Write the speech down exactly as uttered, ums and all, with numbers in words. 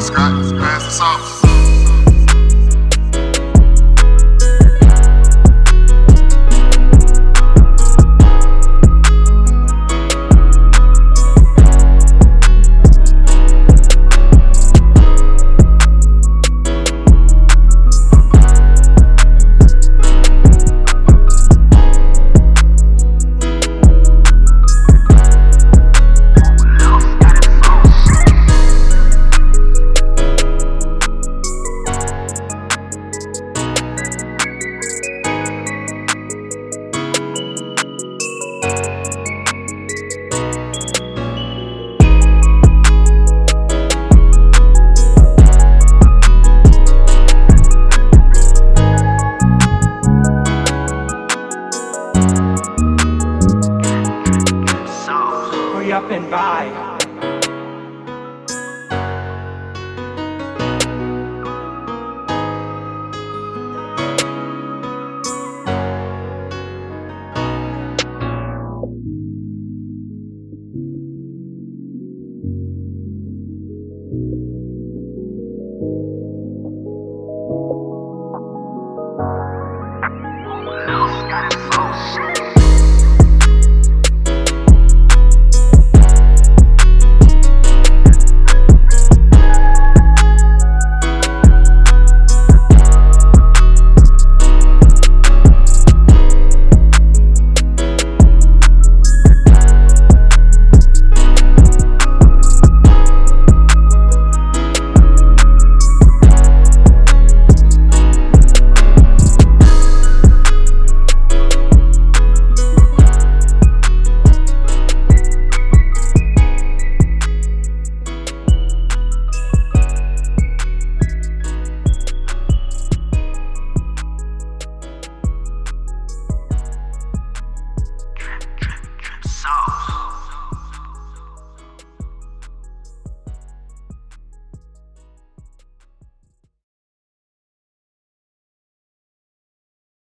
Scott, Scott, pass the sauce. Up and buy.